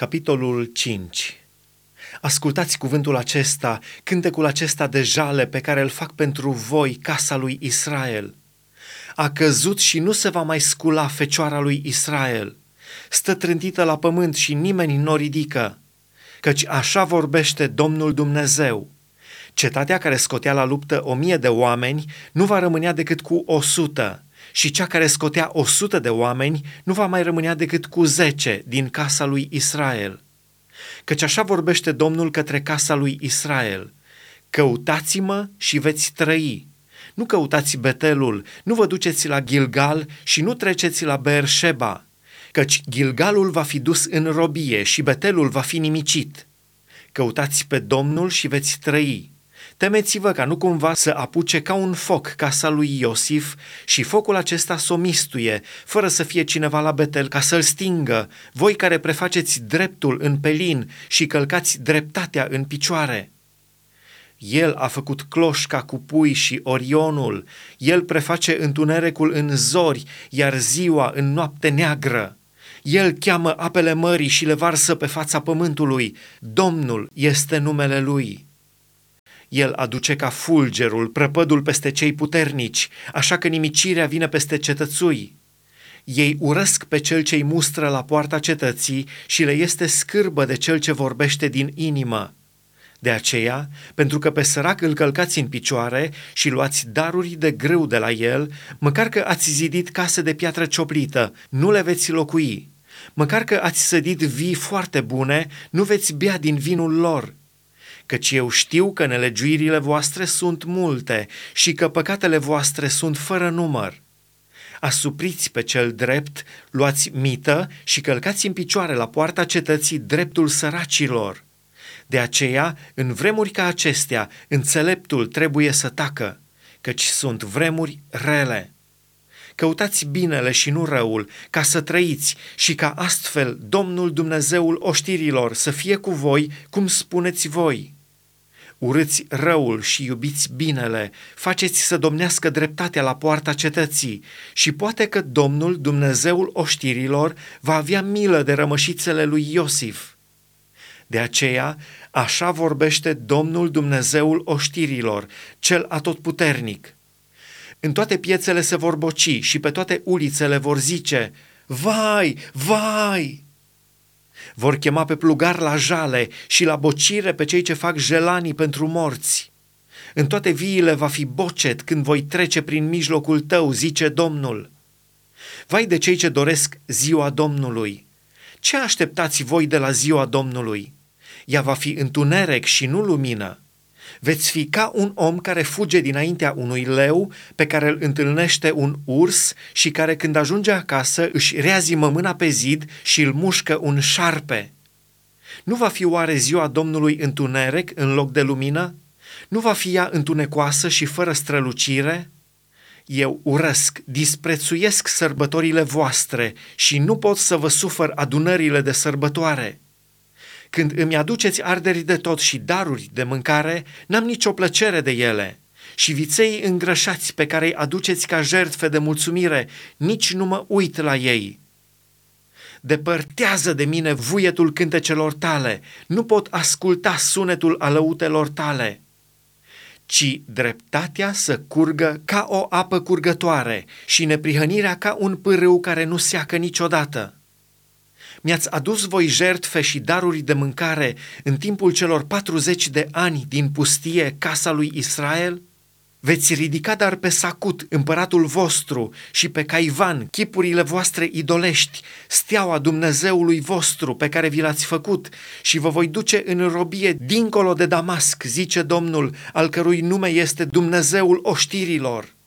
Capitolul 5. Ascultați cuvântul acesta, cântecul acesta de jale pe care îl fac pentru voi, casa lui Israel. A căzut și nu se va mai scula fecioara lui Israel. Stă trântită la pământ și nimeni nu o ridică. Căci așa vorbește Domnul Dumnezeu. Cetatea care scotea la luptă 1.000 de oameni nu va rămânea decât cu 100, și cea care scotea 100 de oameni nu va mai rămânea decât cu 10 din casa lui Israel. Căci așa vorbește Domnul către casa lui Israel: căutați-mă și veți trăi. Nu căutați Betelul, nu vă duceți la Gilgal și nu treceți la Beersheba, căci Gilgalul va fi dus în robie și Betelul va fi nimicit. Căutați pe Domnul și veți trăi. Temeți-vă ca nu cumva să apuce ca un foc casa lui Iosif și focul acesta s-o mistuie, fără să fie cineva la Betel ca să-l stingă, voi care prefaceți dreptul în pelin și călcați dreptatea în picioare. El a făcut cloșca cu pui și Orionul, el preface întunericul în zori, iar ziua în noapte neagră. El cheamă apele mării și le varsă pe fața pământului, Domnul este numele lui. El aduce ca fulgerul prăpădul peste cei puternici, așa că nimicirea vine peste cetățui. Ei urăsc pe cel ce-i mustră la poarta cetății și le este scârbă de cel ce vorbește din inimă. De aceea, pentru că pe sărac îl călcați în picioare și luați daruri de greu de la el, măcar că ați zidit case de piatră cioplită, nu le veți locui. Măcar că ați sădit vii foarte bune, nu veți bea din vinul lor. Căci eu știu că nelegiuirile voastre sunt multe și că păcatele voastre sunt fără număr. Asupriți pe cel drept, luați mită și călcați în picioare la poarta cetății dreptul săracilor. De aceea, în vremuri ca acestea, înțeleptul trebuie să tacă, căci sunt vremuri rele. Căutați binele și nu răul, ca să trăiți și ca astfel Domnul Dumnezeul oștirilor să fie cu voi, cum spuneți voi. Urâți răul și iubiți binele, faceți să domnească dreptatea la poarta cetății și poate că Domnul Dumnezeul oștirilor va avea milă de rămășițele lui Iosif. De aceea, așa vorbește Domnul Dumnezeul oștirilor, cel atotputernic. În toate piețele se vor boci și pe toate ulițele vor zice: vai, vai! Vor chema pe plugar la jale și la bocire pe cei ce fac jelanii pentru morți. În toate viile va fi bocet când voi trece prin mijlocul tău, zice Domnul. Vai de cei ce doresc ziua Domnului! Ce așteptați voi de la ziua Domnului? Ea va fi întuneric și nu lumină. Veți fi ca un om care fuge dinaintea unui leu, pe care îl întâlnește un urs și care când ajunge acasă își reazimă mâna pe zid și îl mușcă un șarpe. Nu va fi oare ziua Domnului întuneric în loc de lumină? Nu va fi ea întunecoasă și fără strălucire? Eu urăsc, disprețuiesc sărbătorile voastre și nu pot să vă sufăr adunările de sărbătoare. Când îmi aduceți arderi de tot și daruri de mâncare, n-am nicio plăcere de ele. Și viței îngrășați pe care îi aduceți ca jertfe de mulțumire, nici nu mă uit la ei. Depărtează de mine vuietul cântecelor tale, nu pot asculta sunetul alăutelor tale. Ci dreptatea să curgă ca o apă curgătoare și neprihănirea ca un pârâu care nu seacă niciodată. Mi-ați adus voi jertfe și daruri de mâncare în timpul celor 40 de ani din pustie, casa lui Israel? Veți ridica dar pe Sacut, împăratul vostru, și pe Caivan, chipurile voastre idolești, steaua Dumnezeului vostru pe care vi l-ați făcut, și vă voi duce în robie dincolo de Damasc, zice Domnul, al cărui nume este Dumnezeul oștirilor.